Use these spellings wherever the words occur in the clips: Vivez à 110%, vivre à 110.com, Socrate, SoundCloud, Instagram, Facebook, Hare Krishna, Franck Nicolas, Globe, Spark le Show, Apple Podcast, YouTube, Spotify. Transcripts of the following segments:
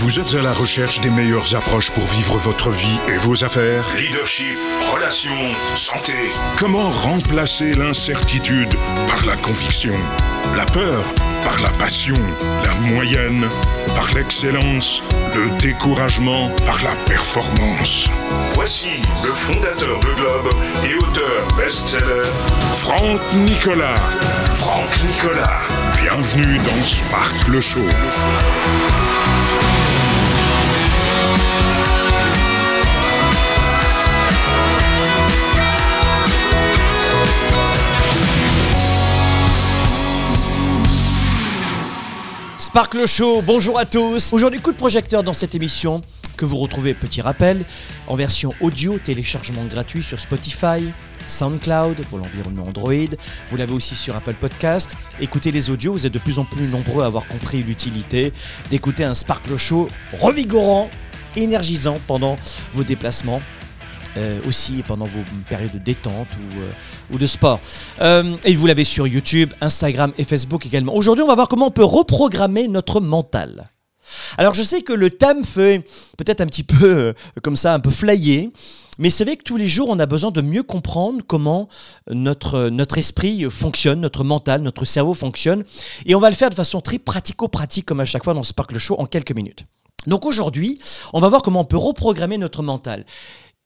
Vous êtes à la recherche des meilleures approches pour vivre votre vie et vos affaires? Leadership, relations, santé. Comment remplacer l'incertitude par la conviction, la peur par la passion, la moyenne par l'excellence, le découragement par la performance? Voici le fondateur de Globe et auteur best-seller, Franck Nicolas. Franck Nicolas. Bienvenue dans Spark le Show. Spark le Show, bonjour à tous. Aujourd'hui, coup de projecteur dans cette émission que vous retrouvez, petit rappel, en version audio, téléchargement gratuit sur Spotify, SoundCloud pour l'environnement Android. Vous l'avez aussi sur Apple Podcast. Écoutez les audios, vous êtes de plus en plus nombreux à avoir compris l'utilité d'écouter un Spark le Show revigorant, énergisant pendant vos déplacements. Aussi pendant vos périodes de détente ou de sport. Et vous l'avez sur YouTube, Instagram et Facebook également. Aujourd'hui, on va voir comment on peut reprogrammer notre mental. Alors, je sais que le thème fait peut-être un petit peu comme ça, un peu flyé, mais c'est vrai que tous les jours, on a besoin de mieux comprendre comment notre esprit fonctionne, notre mental, notre cerveau fonctionne. Et on va le faire de façon très pratico-pratique, comme à chaque fois dans Spark le Show, en quelques minutes. Donc aujourd'hui, on va voir comment on peut reprogrammer notre mental.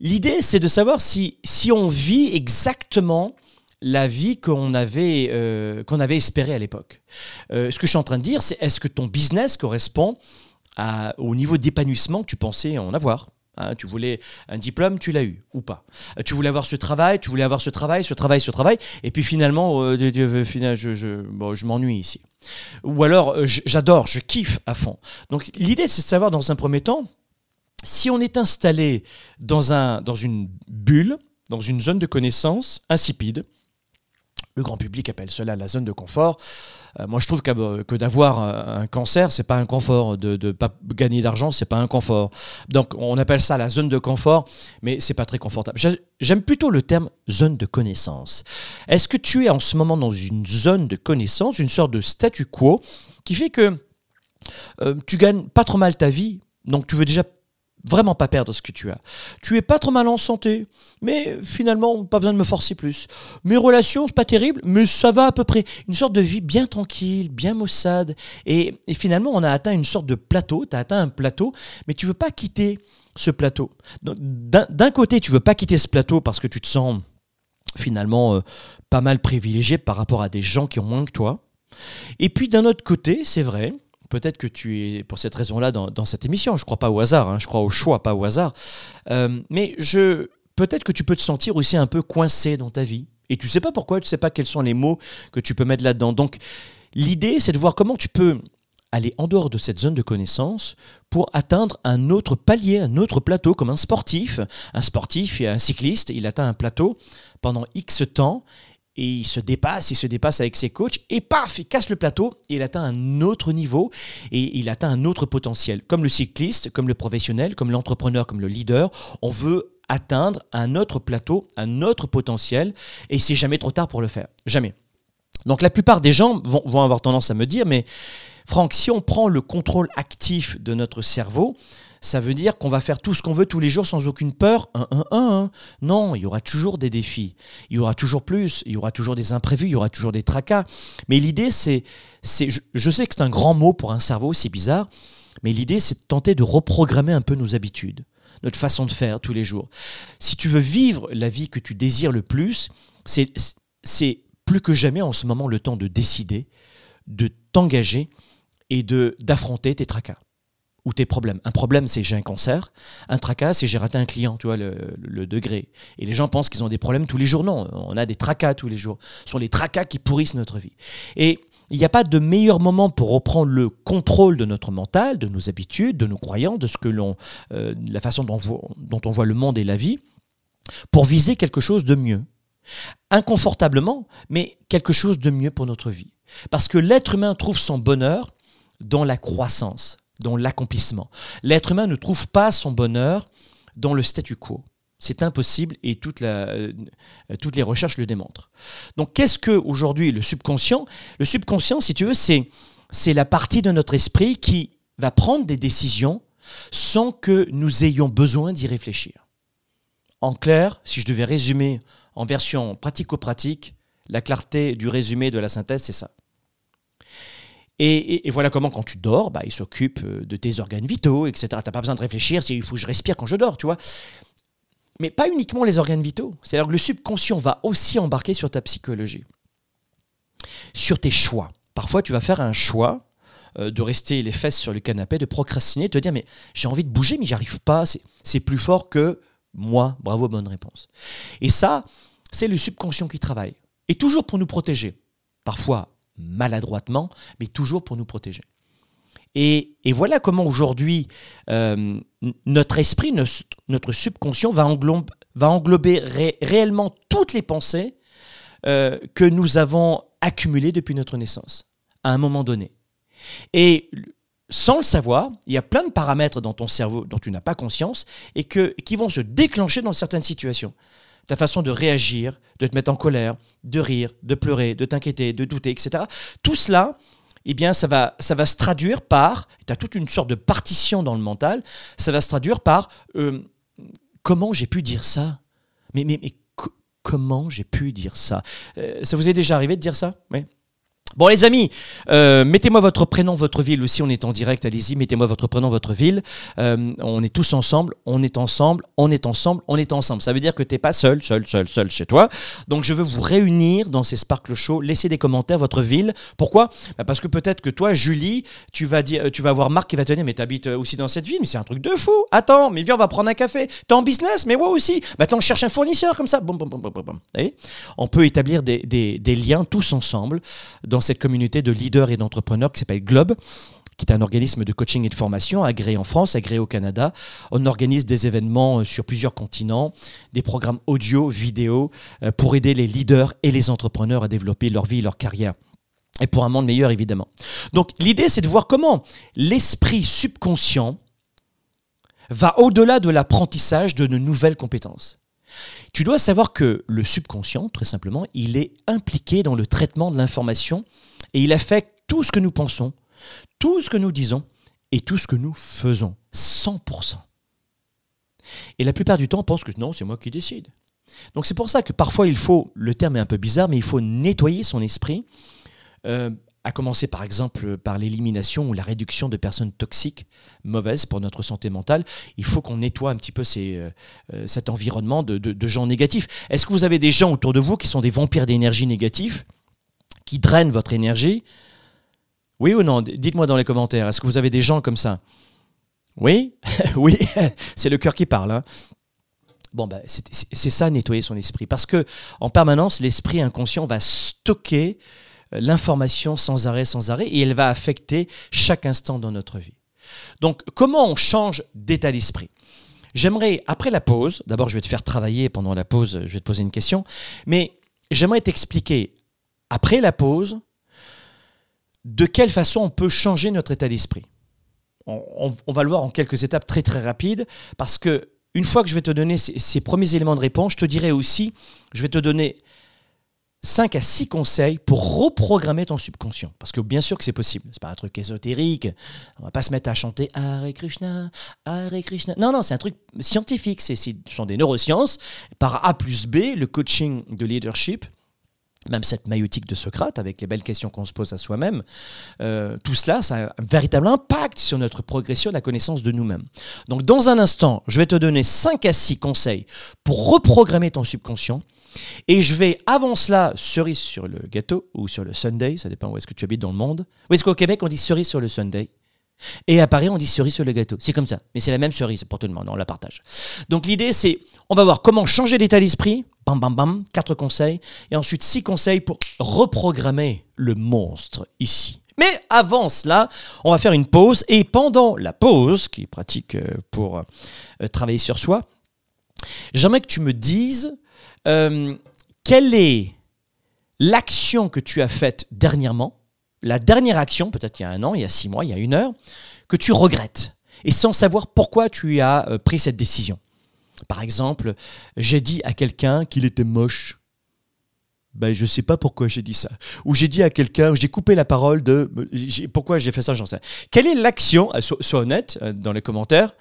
L'idée, c'est de savoir si on vit exactement la vie qu'on avait espérée à l'époque. Ce que je suis en train de dire, c'est est-ce que ton business correspond au niveau d'épanouissement que tu pensais en avoir? Tu voulais un diplôme, tu l'as eu ou pas? Tu voulais avoir ce travail, et puis finalement, je m'ennuie ici. Ou alors, j'adore, je kiffe à fond. Donc l'idée, c'est de savoir dans un premier temps, si on est installé dans une bulle, dans une zone de connaissance insipide, le grand public appelle cela la zone de confort. Moi, je trouve que d'avoir un cancer, c'est pas un confort. De ne pas gagner d'argent, c'est pas un confort. Donc, on appelle ça la zone de confort, mais c'est pas très confortable. J'aime plutôt le terme zone de connaissance. Est-ce que tu es en ce moment dans une zone de connaissance, une sorte de statu quo qui fait que tu gagnes pas trop mal ta vie, donc tu veux déjà vraiment pas perdre ce que tu as. Tu es pas trop mal en santé, mais finalement, pas besoin de me forcer plus. Mes relations, c'est pas terrible, mais ça va à peu près. Une sorte de vie bien tranquille, bien maussade. Et finalement, on a atteint une sorte de plateau. Tu as atteint un plateau, mais tu veux pas quitter ce plateau. Donc, d'un côté, tu veux pas quitter ce plateau parce que tu te sens finalement pas mal privilégié par rapport à des gens qui ont moins que toi. Et puis d'un autre côté, c'est vrai, peut-être que tu es, pour cette raison-là, dans cette émission. Je ne crois pas au hasard, je crois au choix, pas au hasard. Mais peut-être que tu peux te sentir aussi un peu coincé dans ta vie. Et tu ne sais pas pourquoi, tu ne sais pas quels sont les mots que tu peux mettre là-dedans. Donc, l'idée, c'est de voir comment tu peux aller en dehors de cette zone de connaissance pour atteindre un autre palier, un autre plateau, comme un sportif. Un sportif et un cycliste, il atteint un plateau pendant X temps. Et il se dépasse avec ses coachs et paf, il casse le plateau et il atteint un autre niveau et il atteint un autre potentiel. Comme le cycliste, comme le professionnel, comme l'entrepreneur, comme le leader, on veut atteindre un autre plateau, un autre potentiel et c'est jamais trop tard pour le faire. Jamais. Donc la plupart des gens vont avoir tendance à me dire, mais Franck, si on prend le contrôle actif de notre cerveau, ça veut dire qu'on va faire tout ce qu'on veut tous les jours sans aucune peur. Non, il y aura toujours des défis. Il y aura toujours plus. Il y aura toujours des imprévus. Il y aura toujours des tracas. Mais l'idée, je sais que c'est un grand mot pour un cerveau, c'est bizarre. Mais l'idée, c'est de tenter de reprogrammer un peu nos habitudes, notre façon de faire tous les jours. Si tu veux vivre la vie que tu désires le plus, c'est plus que jamais en ce moment le temps de décider, de t'engager et d'affronter tes tracas. Ou tes problèmes. Un problème, c'est j'ai un cancer. Un tracas, c'est j'ai raté un client, tu vois, le degré. Et les gens pensent qu'ils ont des problèmes tous les jours. Non, on a des tracas tous les jours. Ce sont les tracas qui pourrissent notre vie. Et il n'y a pas de meilleur moment pour reprendre le contrôle de notre mental, de nos habitudes, de nos croyances, de ce que la façon dont on voit le monde et la vie, pour viser quelque chose de mieux. Inconfortablement, mais quelque chose de mieux pour notre vie. Parce que l'être humain trouve son bonheur dans la croissance, dans l'accomplissement. L'être humain ne trouve pas son bonheur dans le statu quo. C'est impossible et toutes les recherches le démontrent. Donc, qu'est-ce que aujourd'hui le subconscient? Le subconscient, si tu veux, c'est la partie de notre esprit qui va prendre des décisions sans que nous ayons besoin d'y réfléchir. En clair, si je devais résumer en version pratico-pratique, la clarté du résumé de la synthèse, c'est ça. Et voilà comment, quand tu dors, il s'occupe de tes organes vitaux, etc. Tu n'as pas besoin de réfléchir, il faut que je respire quand je dors, tu vois. Mais pas uniquement les organes vitaux. C'est-à-dire que le subconscient va aussi embarquer sur ta psychologie, sur tes choix. Parfois, tu vas faire un choix de rester les fesses sur le canapé, de procrastiner, de te dire « mais j'ai envie de bouger, mais j'y arrive pas, c'est plus fort que moi ». Bravo, bonne réponse. Et ça, c'est le subconscient qui travaille. Et toujours pour nous protéger. Parfois, maladroitement, mais toujours pour nous protéger. Et voilà comment aujourd'hui, notre esprit, notre subconscient va englober réellement toutes les pensées que nous avons accumulées depuis notre naissance, à un moment donné. Et sans le savoir, il y a plein de paramètres dans ton cerveau dont tu n'as pas conscience et qui vont se déclencher dans certaines situations. Ta façon de réagir, de te mettre en colère, de rire, de pleurer, de t'inquiéter, de douter, etc. Tout cela, eh bien, ça va se traduire par, tu as toute une sorte de partition dans le mental, ça va se traduire par comment j'ai pu dire ça ? Mais comment j'ai pu dire ça ? Ça vous est déjà arrivé de dire ça ? Oui. Bon les amis, mettez-moi votre prénom, votre ville aussi, on est en direct, allez-y, mettez-moi votre prénom, votre ville, on est tous ensemble, on est ensemble, on est ensemble, on est ensemble. Ça veut dire que t'es pas seul chez toi, donc je veux vous réunir dans ces Spark le Show, laissez des commentaires, votre ville, pourquoi ? Parce que peut-être que toi Julie, tu vas voir Marc qui va te dire mais t'habites aussi dans cette ville, mais c'est un truc de fou, attends, mais viens on va prendre un café, t'es en business, mais moi aussi, attends on cherche un fournisseur comme ça, bon. Allez, on peut établir des liens tous ensemble dans cette communauté de leaders et d'entrepreneurs qui s'appelle Globe, qui est un organisme de coaching et de formation agréé en France, agréé au Canada. On organise des événements sur plusieurs continents, des programmes audio, vidéo, pour aider les leaders et les entrepreneurs à développer leur vie, leur carrière. Et pour un monde meilleur, évidemment. Donc, l'idée, c'est de voir comment l'esprit subconscient va au-delà de l'apprentissage de nouvelles compétences. Tu dois savoir que le subconscient, très simplement, il est impliqué dans le traitement de l'information et il affecte tout ce que nous pensons, tout ce que nous disons et tout ce que nous faisons, 100%. Et la plupart du temps, on pense que non, c'est moi qui décide. Donc c'est pour ça que parfois il faut, le terme est un peu bizarre, mais il faut nettoyer son esprit, à commencer par exemple par l'élimination ou la réduction de personnes toxiques, mauvaises pour notre santé mentale. Il faut qu'on nettoie un petit peu cet environnement de gens négatifs. Est-ce que vous avez des gens autour de vous qui sont des vampires d'énergie négative, qui drainent votre énergie ? Oui ou non ? Dites-moi dans les commentaires. Est-ce que vous avez des gens comme ça ? Oui ? Oui, c'est le cœur qui parle. Hein. Bon, c'est ça, nettoyer son esprit. Parce que en permanence, l'esprit inconscient va stocker l'information sans arrêt, et elle va affecter chaque instant dans notre vie. Donc, comment on change d'état d'esprit ? J'aimerais, après la pause, d'abord je vais te faire travailler pendant la pause, je vais te poser une question, mais j'aimerais t'expliquer, après la pause, de quelle façon on peut changer notre état d'esprit. On va le voir en quelques étapes très très rapides, parce que une fois que je vais te donner ces premiers éléments de réponse, je te dirai aussi, je vais te donner 5 à 6 conseils pour reprogrammer ton subconscient. Parce que bien sûr que c'est possible. C'est pas un truc ésotérique. On va pas se mettre à chanter Hare Krishna, Hare Krishna. Non, c'est un truc scientifique. Ce sont des neurosciences. Par A plus B, le coaching de leadership, même cette maïeutique de Socrate, avec les belles questions qu'on se pose à soi-même, tout cela, ça a un véritable impact sur notre progression, la connaissance de nous-mêmes. Donc dans un instant, je vais te donner 5 à 6 conseils pour reprogrammer ton subconscient. Et je vais, avant cela, cerise sur le gâteau ou sur le sundae, ça dépend où est-ce que tu habites dans le monde. Où est-ce qu'au Québec, on dit cerise sur le sundae ? Et à Paris, on dit cerise sur le gâteau. C'est comme ça, mais c'est la même cerise pour tout le monde, on la partage. Donc l'idée, c'est, on va voir comment changer d'état d'esprit, bam, 4 conseils, et ensuite 6 conseils pour reprogrammer le monstre ici. Mais avant cela, on va faire une pause, et pendant la pause, qui est pratique pour travailler sur soi, j'aimerais que tu me dises quelle est l'action que tu as faite dernièrement, la dernière action, peut-être il y a un an, il y a 6 mois, il y a 1 heure, que tu regrettes et sans savoir pourquoi tu as pris cette décision. Par exemple, j'ai dit à quelqu'un qu'il était moche. ben, je sais pas pourquoi j'ai dit ça. Ou j'ai dit à quelqu'un, j'ai coupé la parole de... Pourquoi j'ai fait ça, j'en sais rien. Quelle est l'action, sois honnête, dans les commentaires,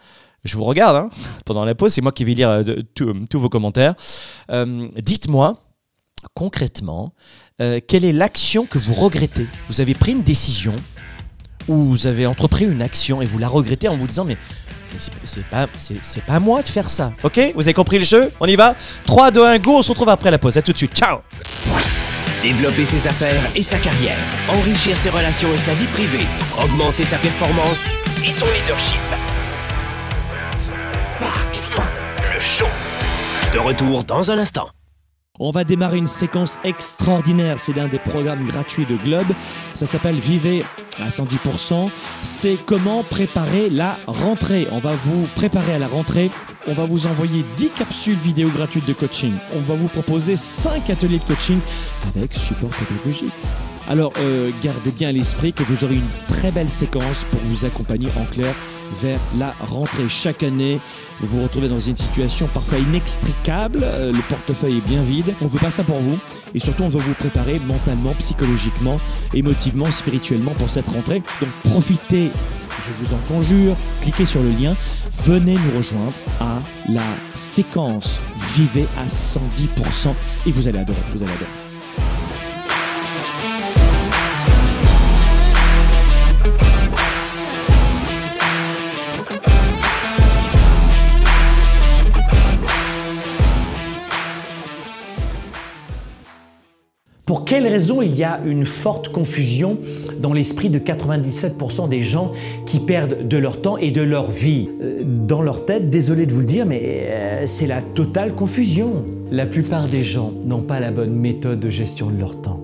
je vous regarde, hein, pendant la pause, c'est moi qui vais lire tous vos commentaires. Dites-moi, concrètement, quelle est l'action que vous regrettez ? Vous avez pris une décision, ou vous avez entrepris une action et vous la regrettez en vous disant, mais c'est pas à moi de faire ça. Ok ? Vous avez compris le jeu ? On y va ? 3, 2, 1, go, on se retrouve après la pause. À tout de suite, ciao ! Développer ses affaires et sa carrière, enrichir ses relations et sa vie privée, augmenter sa performance et son leadership. Spark, le show. De retour dans un instant. On va démarrer une séquence extraordinaire. C'est l'un des programmes gratuits de Globe. Ça s'appelle « Vivez à 110%. ». C'est comment préparer la rentrée. On va vous préparer à la rentrée. On va vous envoyer 10 capsules vidéo gratuites de coaching. On va vous proposer 5 ateliers de coaching avec support pédagogique. Alors, gardez bien à l'esprit que vous aurez une très belle séquence pour vous accompagner en clair vers la rentrée. Chaque année, vous vous retrouvez dans une situation parfois inextricable, le portefeuille est bien vide. On ne veut pas ça pour vous et surtout on veut vous préparer mentalement, psychologiquement, émotivement, spirituellement pour cette rentrée. Donc profitez, je vous en conjure, cliquez sur le lien, venez nous rejoindre à la séquence Vivez à 110% et vous allez adorer, vous allez adorer. Pour quelle raison il y a une forte confusion dans l'esprit de 97% des gens qui perdent de leur temps et de leur vie ? Dans leur tête, désolé de vous le dire, mais c'est la totale confusion. La plupart des gens n'ont pas la bonne méthode de gestion de leur temps,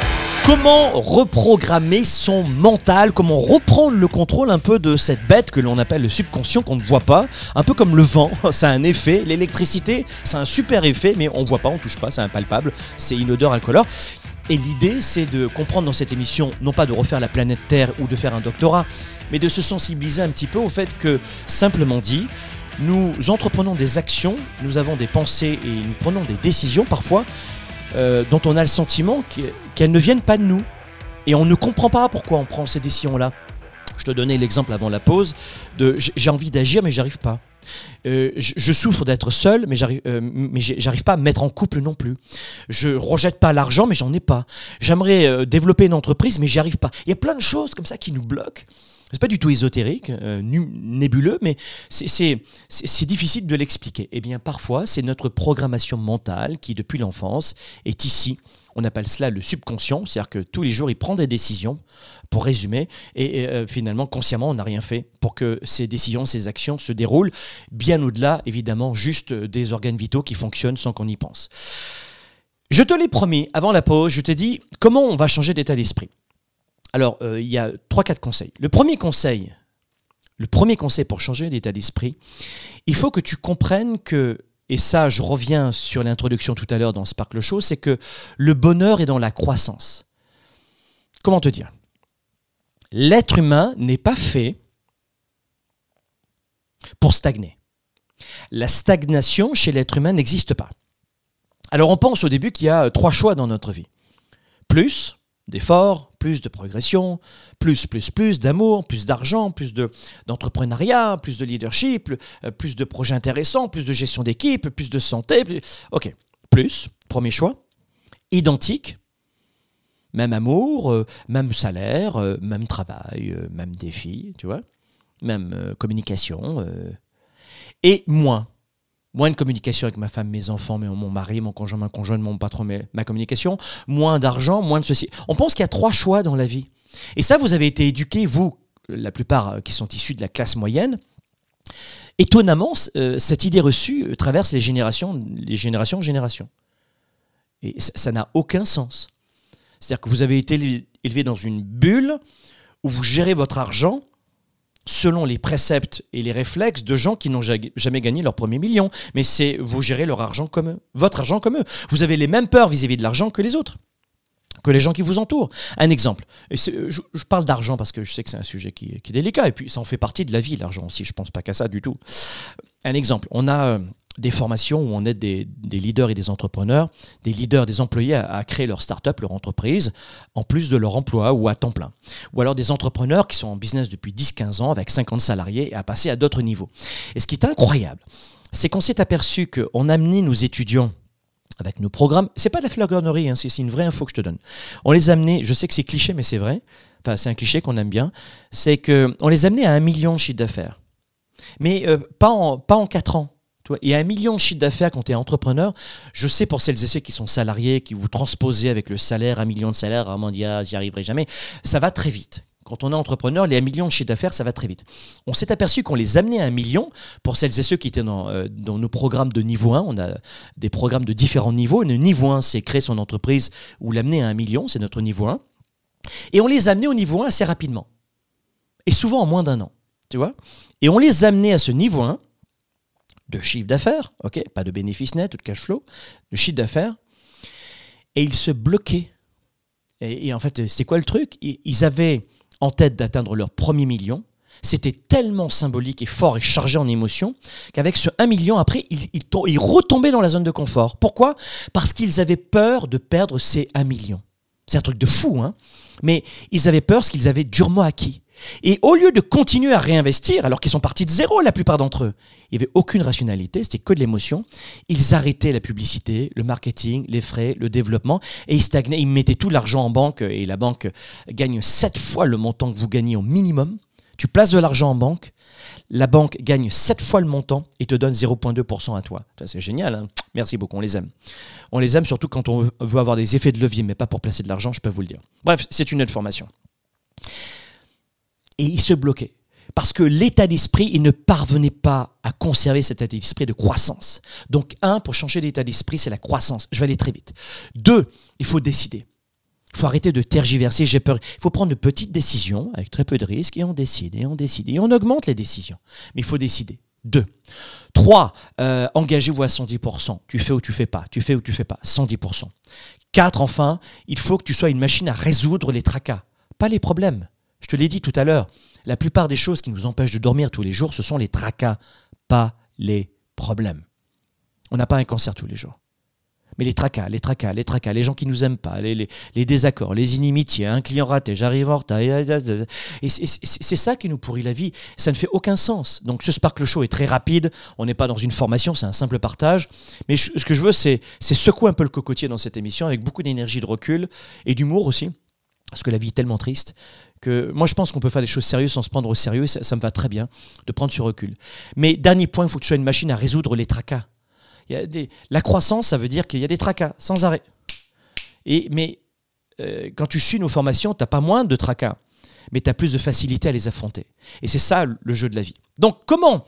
Comment reprogrammer son mental ? Comment reprendre le contrôle un peu de cette bête que l'on appelle le subconscient, qu'on ne voit pas ? Un peu comme le vent, ça a un effet. L'électricité, ça a un super effet, mais on ne voit pas, on ne touche pas, c'est impalpable, c'est inodore, incolore. Et l'idée, c'est de comprendre dans cette émission, non pas de refaire la planète Terre ou de faire un doctorat, mais de se sensibiliser un petit peu au fait que, simplement dit, nous entreprenons des actions, nous avons des pensées et nous prenons des décisions parfois, dont on a le sentiment qu'elles ne viennent pas de nous. Et on ne comprend pas pourquoi on prend ces décisions-là. Je te donnais l'exemple avant la pause de j'ai envie d'agir mais j'arrive pas. Je souffre d'être seul mais j'arrive pas à me mettre en couple non plus. Je rejette pas l'argent mais j'en ai pas. J'aimerais développer une entreprise mais j'y arrive pas. Il y a plein de choses comme ça qui nous bloquent. C'est pas du tout ésotérique, nébuleux, mais c'est difficile de l'expliquer. Eh bien, parfois, c'est notre programmation mentale qui, depuis l'enfance, est ici. On appelle cela le subconscient, c'est-à-dire que tous les jours, il prend des décisions, pour résumer, et finalement, consciemment, on n'a rien fait pour que ces décisions, ces actions se déroulent, bien au-delà, évidemment, juste des organes vitaux qui fonctionnent sans qu'on y pense. Je te l'ai promis, avant la pause, je t'ai dit comment on va changer d'état d'esprit. Alors, il y a 3-4 conseils. Le premier conseil pour changer d'état d'esprit, il faut que tu comprennes que, et ça je reviens sur l'introduction tout à l'heure dans Spark le Show, c'est que le bonheur est dans la croissance. Comment te dire ? L'être humain n'est pas fait pour stagner. La stagnation chez l'être humain n'existe pas. Alors on pense au début qu'il y a 3 choix dans notre vie. Plus d'efforts, plus de progression, plus d'amour, plus d'argent, d'entrepreneuriat, plus de leadership, plus de projets intéressants, plus de gestion d'équipe, plus de santé. Ok, premier choix, identique, Même amour, même salaire, même travail, même défi, tu vois, même communication. Et moins. Moins de communication avec ma femme, mes enfants, mon mari, mon conjoint, ma conjointe, mon patron, ma communication. Moins d'argent, moins de ceci. On pense qu'il y a 3 choix dans la vie. Et ça, vous avez été éduqués, vous, la plupart qui sont issus de la classe moyenne. Étonnamment, cette idée reçue traverse les générations. Et ça n'a aucun sens. C'est-à-dire que vous avez été élevé dans une bulle où vous gérez votre argent selon les préceptes et les réflexes de gens qui n'ont jamais gagné leur premier million. Mais vous gérez leur argent comme eux, votre argent comme eux. Vous avez les mêmes peurs vis-à-vis de l'argent que les autres, que les gens qui vous entourent. Un exemple, et je parle d'argent parce que je sais que c'est un sujet qui est délicat, et puis ça en fait partie de la vie, l'argent aussi, je ne pense pas qu'à ça du tout. Un exemple, on a des formations où on aide des leaders et des entrepreneurs, des leaders, des employés à créer leur start-up, leur entreprise, en plus de leur emploi ou à temps plein. Ou alors des entrepreneurs qui sont en business depuis 10-15 ans avec 50 salariés et à passer à d'autres niveaux. Et ce qui est incroyable, c'est qu'on s'est aperçu qu'on amenait nos étudiants avec nos programmes, c'est pas de la flagornerie, hein, c'est une vraie info que je te donne. On les amenait, je sais que c'est cliché, mais c'est vrai, enfin c'est un cliché qu'on aime bien, c'est qu'on les amenait à 1 million de chiffre d'affaires, mais pas en 4 ans. Tu vois. Et à 1 million de chiffre d'affaires quand tu es entrepreneur, je sais pour celles et ceux qui sont salariés, qui vous transposez avec le salaire, 1 million de salaire, à Mandia, j'y arriverai jamais, ça va très vite. Quand on est entrepreneur, les 1 million de chiffre d'affaires, ça va très vite. On s'est aperçu qu'on les amenait à 1 million pour celles et ceux qui étaient dans nos programmes de niveau 1. On a des programmes de différents niveaux. Le niveau 1, c'est créer son entreprise ou l'amener à 1 million. C'est notre niveau 1. Et on les amenait au niveau 1 assez rapidement. Et souvent en moins d'un an. Tu vois ? Et on les amenait à ce niveau 1 de chiffre d'affaires. Okay ? Pas de bénéfice net ou de cash flow. De chiffre d'affaires. Et ils se bloquaient. Et en fait, c'est quoi le truc ? Ils avaient en tête d'atteindre leur premier million, c'était tellement symbolique et fort et chargé en émotions qu'avec ce 1 million, après, ils retombaient dans la zone de confort. Pourquoi ? Parce qu'ils avaient peur de perdre ces 1 million. C'est un truc de fou, hein ? Mais ils avaient peur parce qu'ils avaient durement acquis. Et au lieu de continuer à réinvestir, alors qu'ils sont partis de zéro la plupart d'entre eux, il n'y avait aucune rationalité, c'était que de l'émotion, ils arrêtaient la publicité, le marketing, les frais, le développement, et ils stagnaient, ils mettaient tout l'argent en banque, et la banque gagne 7 fois le montant que vous gagnez au minimum. Tu places de l'argent en banque, la banque gagne 7 fois le montant et te donne 0,2% à toi. Ça, c'est génial, hein ? Merci beaucoup, on les aime. On les aime surtout quand on veut avoir des effets de levier, mais pas pour placer de l'argent, je peux vous le dire. Bref, c'est une autre formation. Et ils se bloquaient. Parce que l'état d'esprit, ils ne parvenaient pas à conserver cet état d'esprit de croissance. Donc 1, pour changer d'état d'esprit, c'est la croissance. Je vais aller très vite. 2, il faut décider. Il faut arrêter de tergiverser, j'ai peur. Il faut prendre de petites décisions avec très peu de risques et on décide. Et on augmente les décisions. Mais il faut décider. 2. 3. Engagez-vous à 110%. Tu fais ou tu fais pas. 110%. 4. Enfin, il faut que tu sois une machine à résoudre les tracas. Pas les problèmes. Je te l'ai dit tout à l'heure. La plupart des choses qui nous empêchent de dormir tous les jours, ce sont les tracas, pas les problèmes. On n'a pas un cancer tous les jours. Mais les tracas, les gens qui ne nous aiment pas, les désaccords, les inimitiés, un client raté, j'arrive en retard. Et c'est ça qui nous pourrit la vie. Ça ne fait aucun sens. Donc ce Spark le Show est très rapide. On n'est pas dans une formation, c'est un simple partage. Mais ce que je veux, c'est secouer un peu le cocotier dans cette émission avec beaucoup d'énergie, de recul et d'humour aussi. Parce que la vie est tellement triste que moi je pense qu'on peut faire des choses sérieuses sans se prendre au sérieux. Ça me va très bien de prendre ce recul. Mais dernier point, il faut que tu sois une machine à résoudre les tracas. La croissance, ça veut dire qu'il y a des tracas sans arrêt. Mais quand tu suis nos formations, tu n'as pas moins de tracas, mais tu as plus de facilité à les affronter. Et c'est ça le jeu de la vie. Donc comment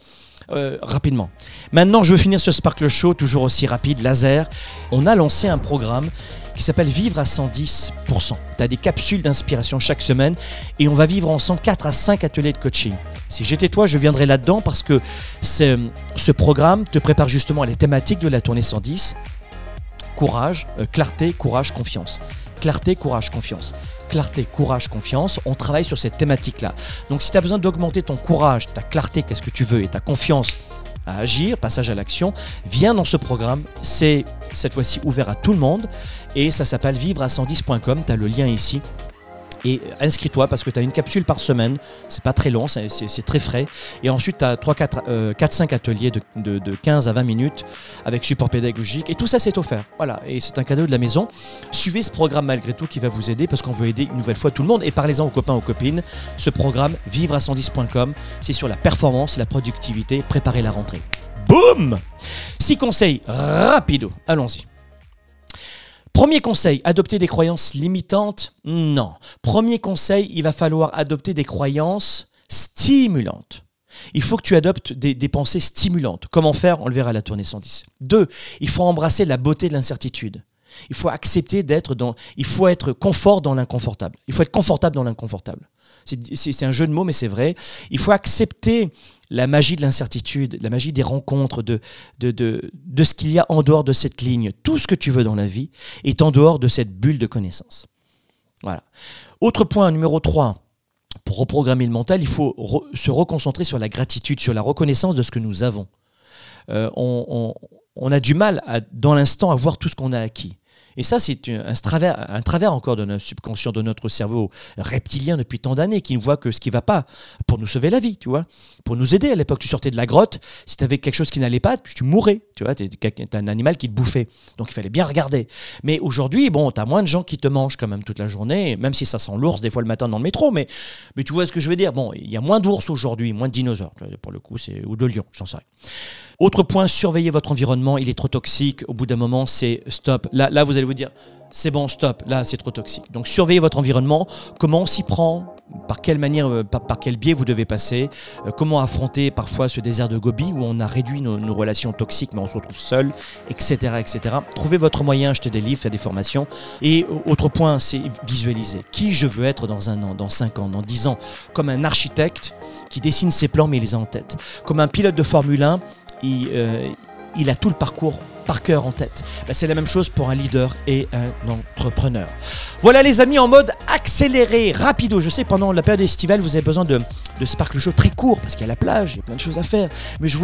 rapidement. Maintenant, je veux finir ce Spark le Show, toujours aussi rapide, laser. On a lancé un programme qui s'appelle « Vivre à 110%. » Tu as des capsules d'inspiration chaque semaine et on va vivre ensemble 4 à 5 ateliers de coaching. Si j'étais toi, je viendrais là-dedans parce que ce programme te prépare justement à les thématiques de la tournée 110. Clarté, courage, confiance. Clarté, courage, confiance. Clarté, courage, confiance. On travaille sur cette thématique-là. Donc si tu as besoin d'augmenter ton courage, ta clarté, qu'est-ce que tu veux, et ta confiance à agir, passage à l'action, viens dans ce programme. C'est cette fois-ci ouvert à tout le monde et ça s'appelle vivre à 110.com. Tu as le lien ici. et inscris-toi parce que tu as une capsule par semaine, c'est pas très long, c'est très frais, et ensuite tu as 4-5 ateliers de 15 à 20 minutes avec support pédagogique, et tout ça c'est offert, voilà, et c'est un cadeau de la maison. Suivez ce programme malgré tout qui va vous aider parce qu'on veut aider une nouvelle fois tout le monde, et parlez-en aux copains, aux copines. Ce programme vivre à 110.com, c'est sur la performance, la productivité, préparer la rentrée. Boum! 6 conseils rapido, allons-y. Premier conseil, adopter des croyances limitantes? Non. Premier conseil, il va falloir adopter des croyances stimulantes. Il faut que tu adoptes des pensées stimulantes. Comment faire? On le verra à la tournée 110. 2. Il faut embrasser la beauté de l'incertitude. Il faut accepter d'être dans... Il faut être confort dans l'inconfortable. Il faut être confortable dans l'inconfortable. C'est un jeu de mots, mais c'est vrai. Il faut accepter la magie de l'incertitude, la magie des rencontres, de ce qu'il y a en dehors de cette ligne. Tout ce que tu veux dans la vie est en dehors de cette bulle de connaissance. Voilà. Autre point, numéro 3. Pour reprogrammer le mental, il faut se reconcentrer sur la gratitude, sur la reconnaissance de ce que nous avons. On a du mal, dans l'instant, à voir tout ce qu'on a acquis. Et ça, c'est un travers encore de notre subconscient, de notre cerveau reptilien depuis tant d'années, qui ne voit que ce qui ne va pas pour nous sauver la vie, tu vois, pour nous aider. À l'époque, tu sortais de la grotte, si tu avais quelque chose qui n'allait pas, tu mourais, tu vois, tu es un animal qui te bouffait. Donc, il fallait bien regarder. Mais aujourd'hui, bon, tu as moins de gens qui te mangent quand même toute la journée, même si ça sent l'ours des fois le matin dans le métro, mais tu vois ce que je veux dire. Bon, il y a moins d'ours aujourd'hui, moins de dinosaures, pour le coup, ou de lions, j'en sais rien. Autre point, surveillez votre environnement, il est trop toxique. Au bout d'un moment, c'est stop. Là, vous allez vous dire, c'est bon, stop, là, c'est trop toxique. Donc, surveillez votre environnement, comment on s'y prend, par quelle manière, par quel biais vous devez passer, comment affronter parfois ce désert de Gobi où on a réduit nos relations toxiques, mais on se retrouve seul, etc., etc. Trouvez votre moyen, achetez des livres, faites des formations. Et autre point, c'est visualiser. Qui je veux être dans 1 an, dans 5 ans, dans 10 ans? Comme un architecte qui dessine ses plans, mais il les a en tête. Comme un pilote de Formule 1, il a tout le parcours par cœur en tête. C'est la même chose pour un leader et un entrepreneur. Voilà les amis, en mode accéléré, rapido. Je sais, pendant la période estivale, vous avez besoin de Spark le Show très court parce qu'il y a la plage, il y a plein de choses à faire. Mais je voulais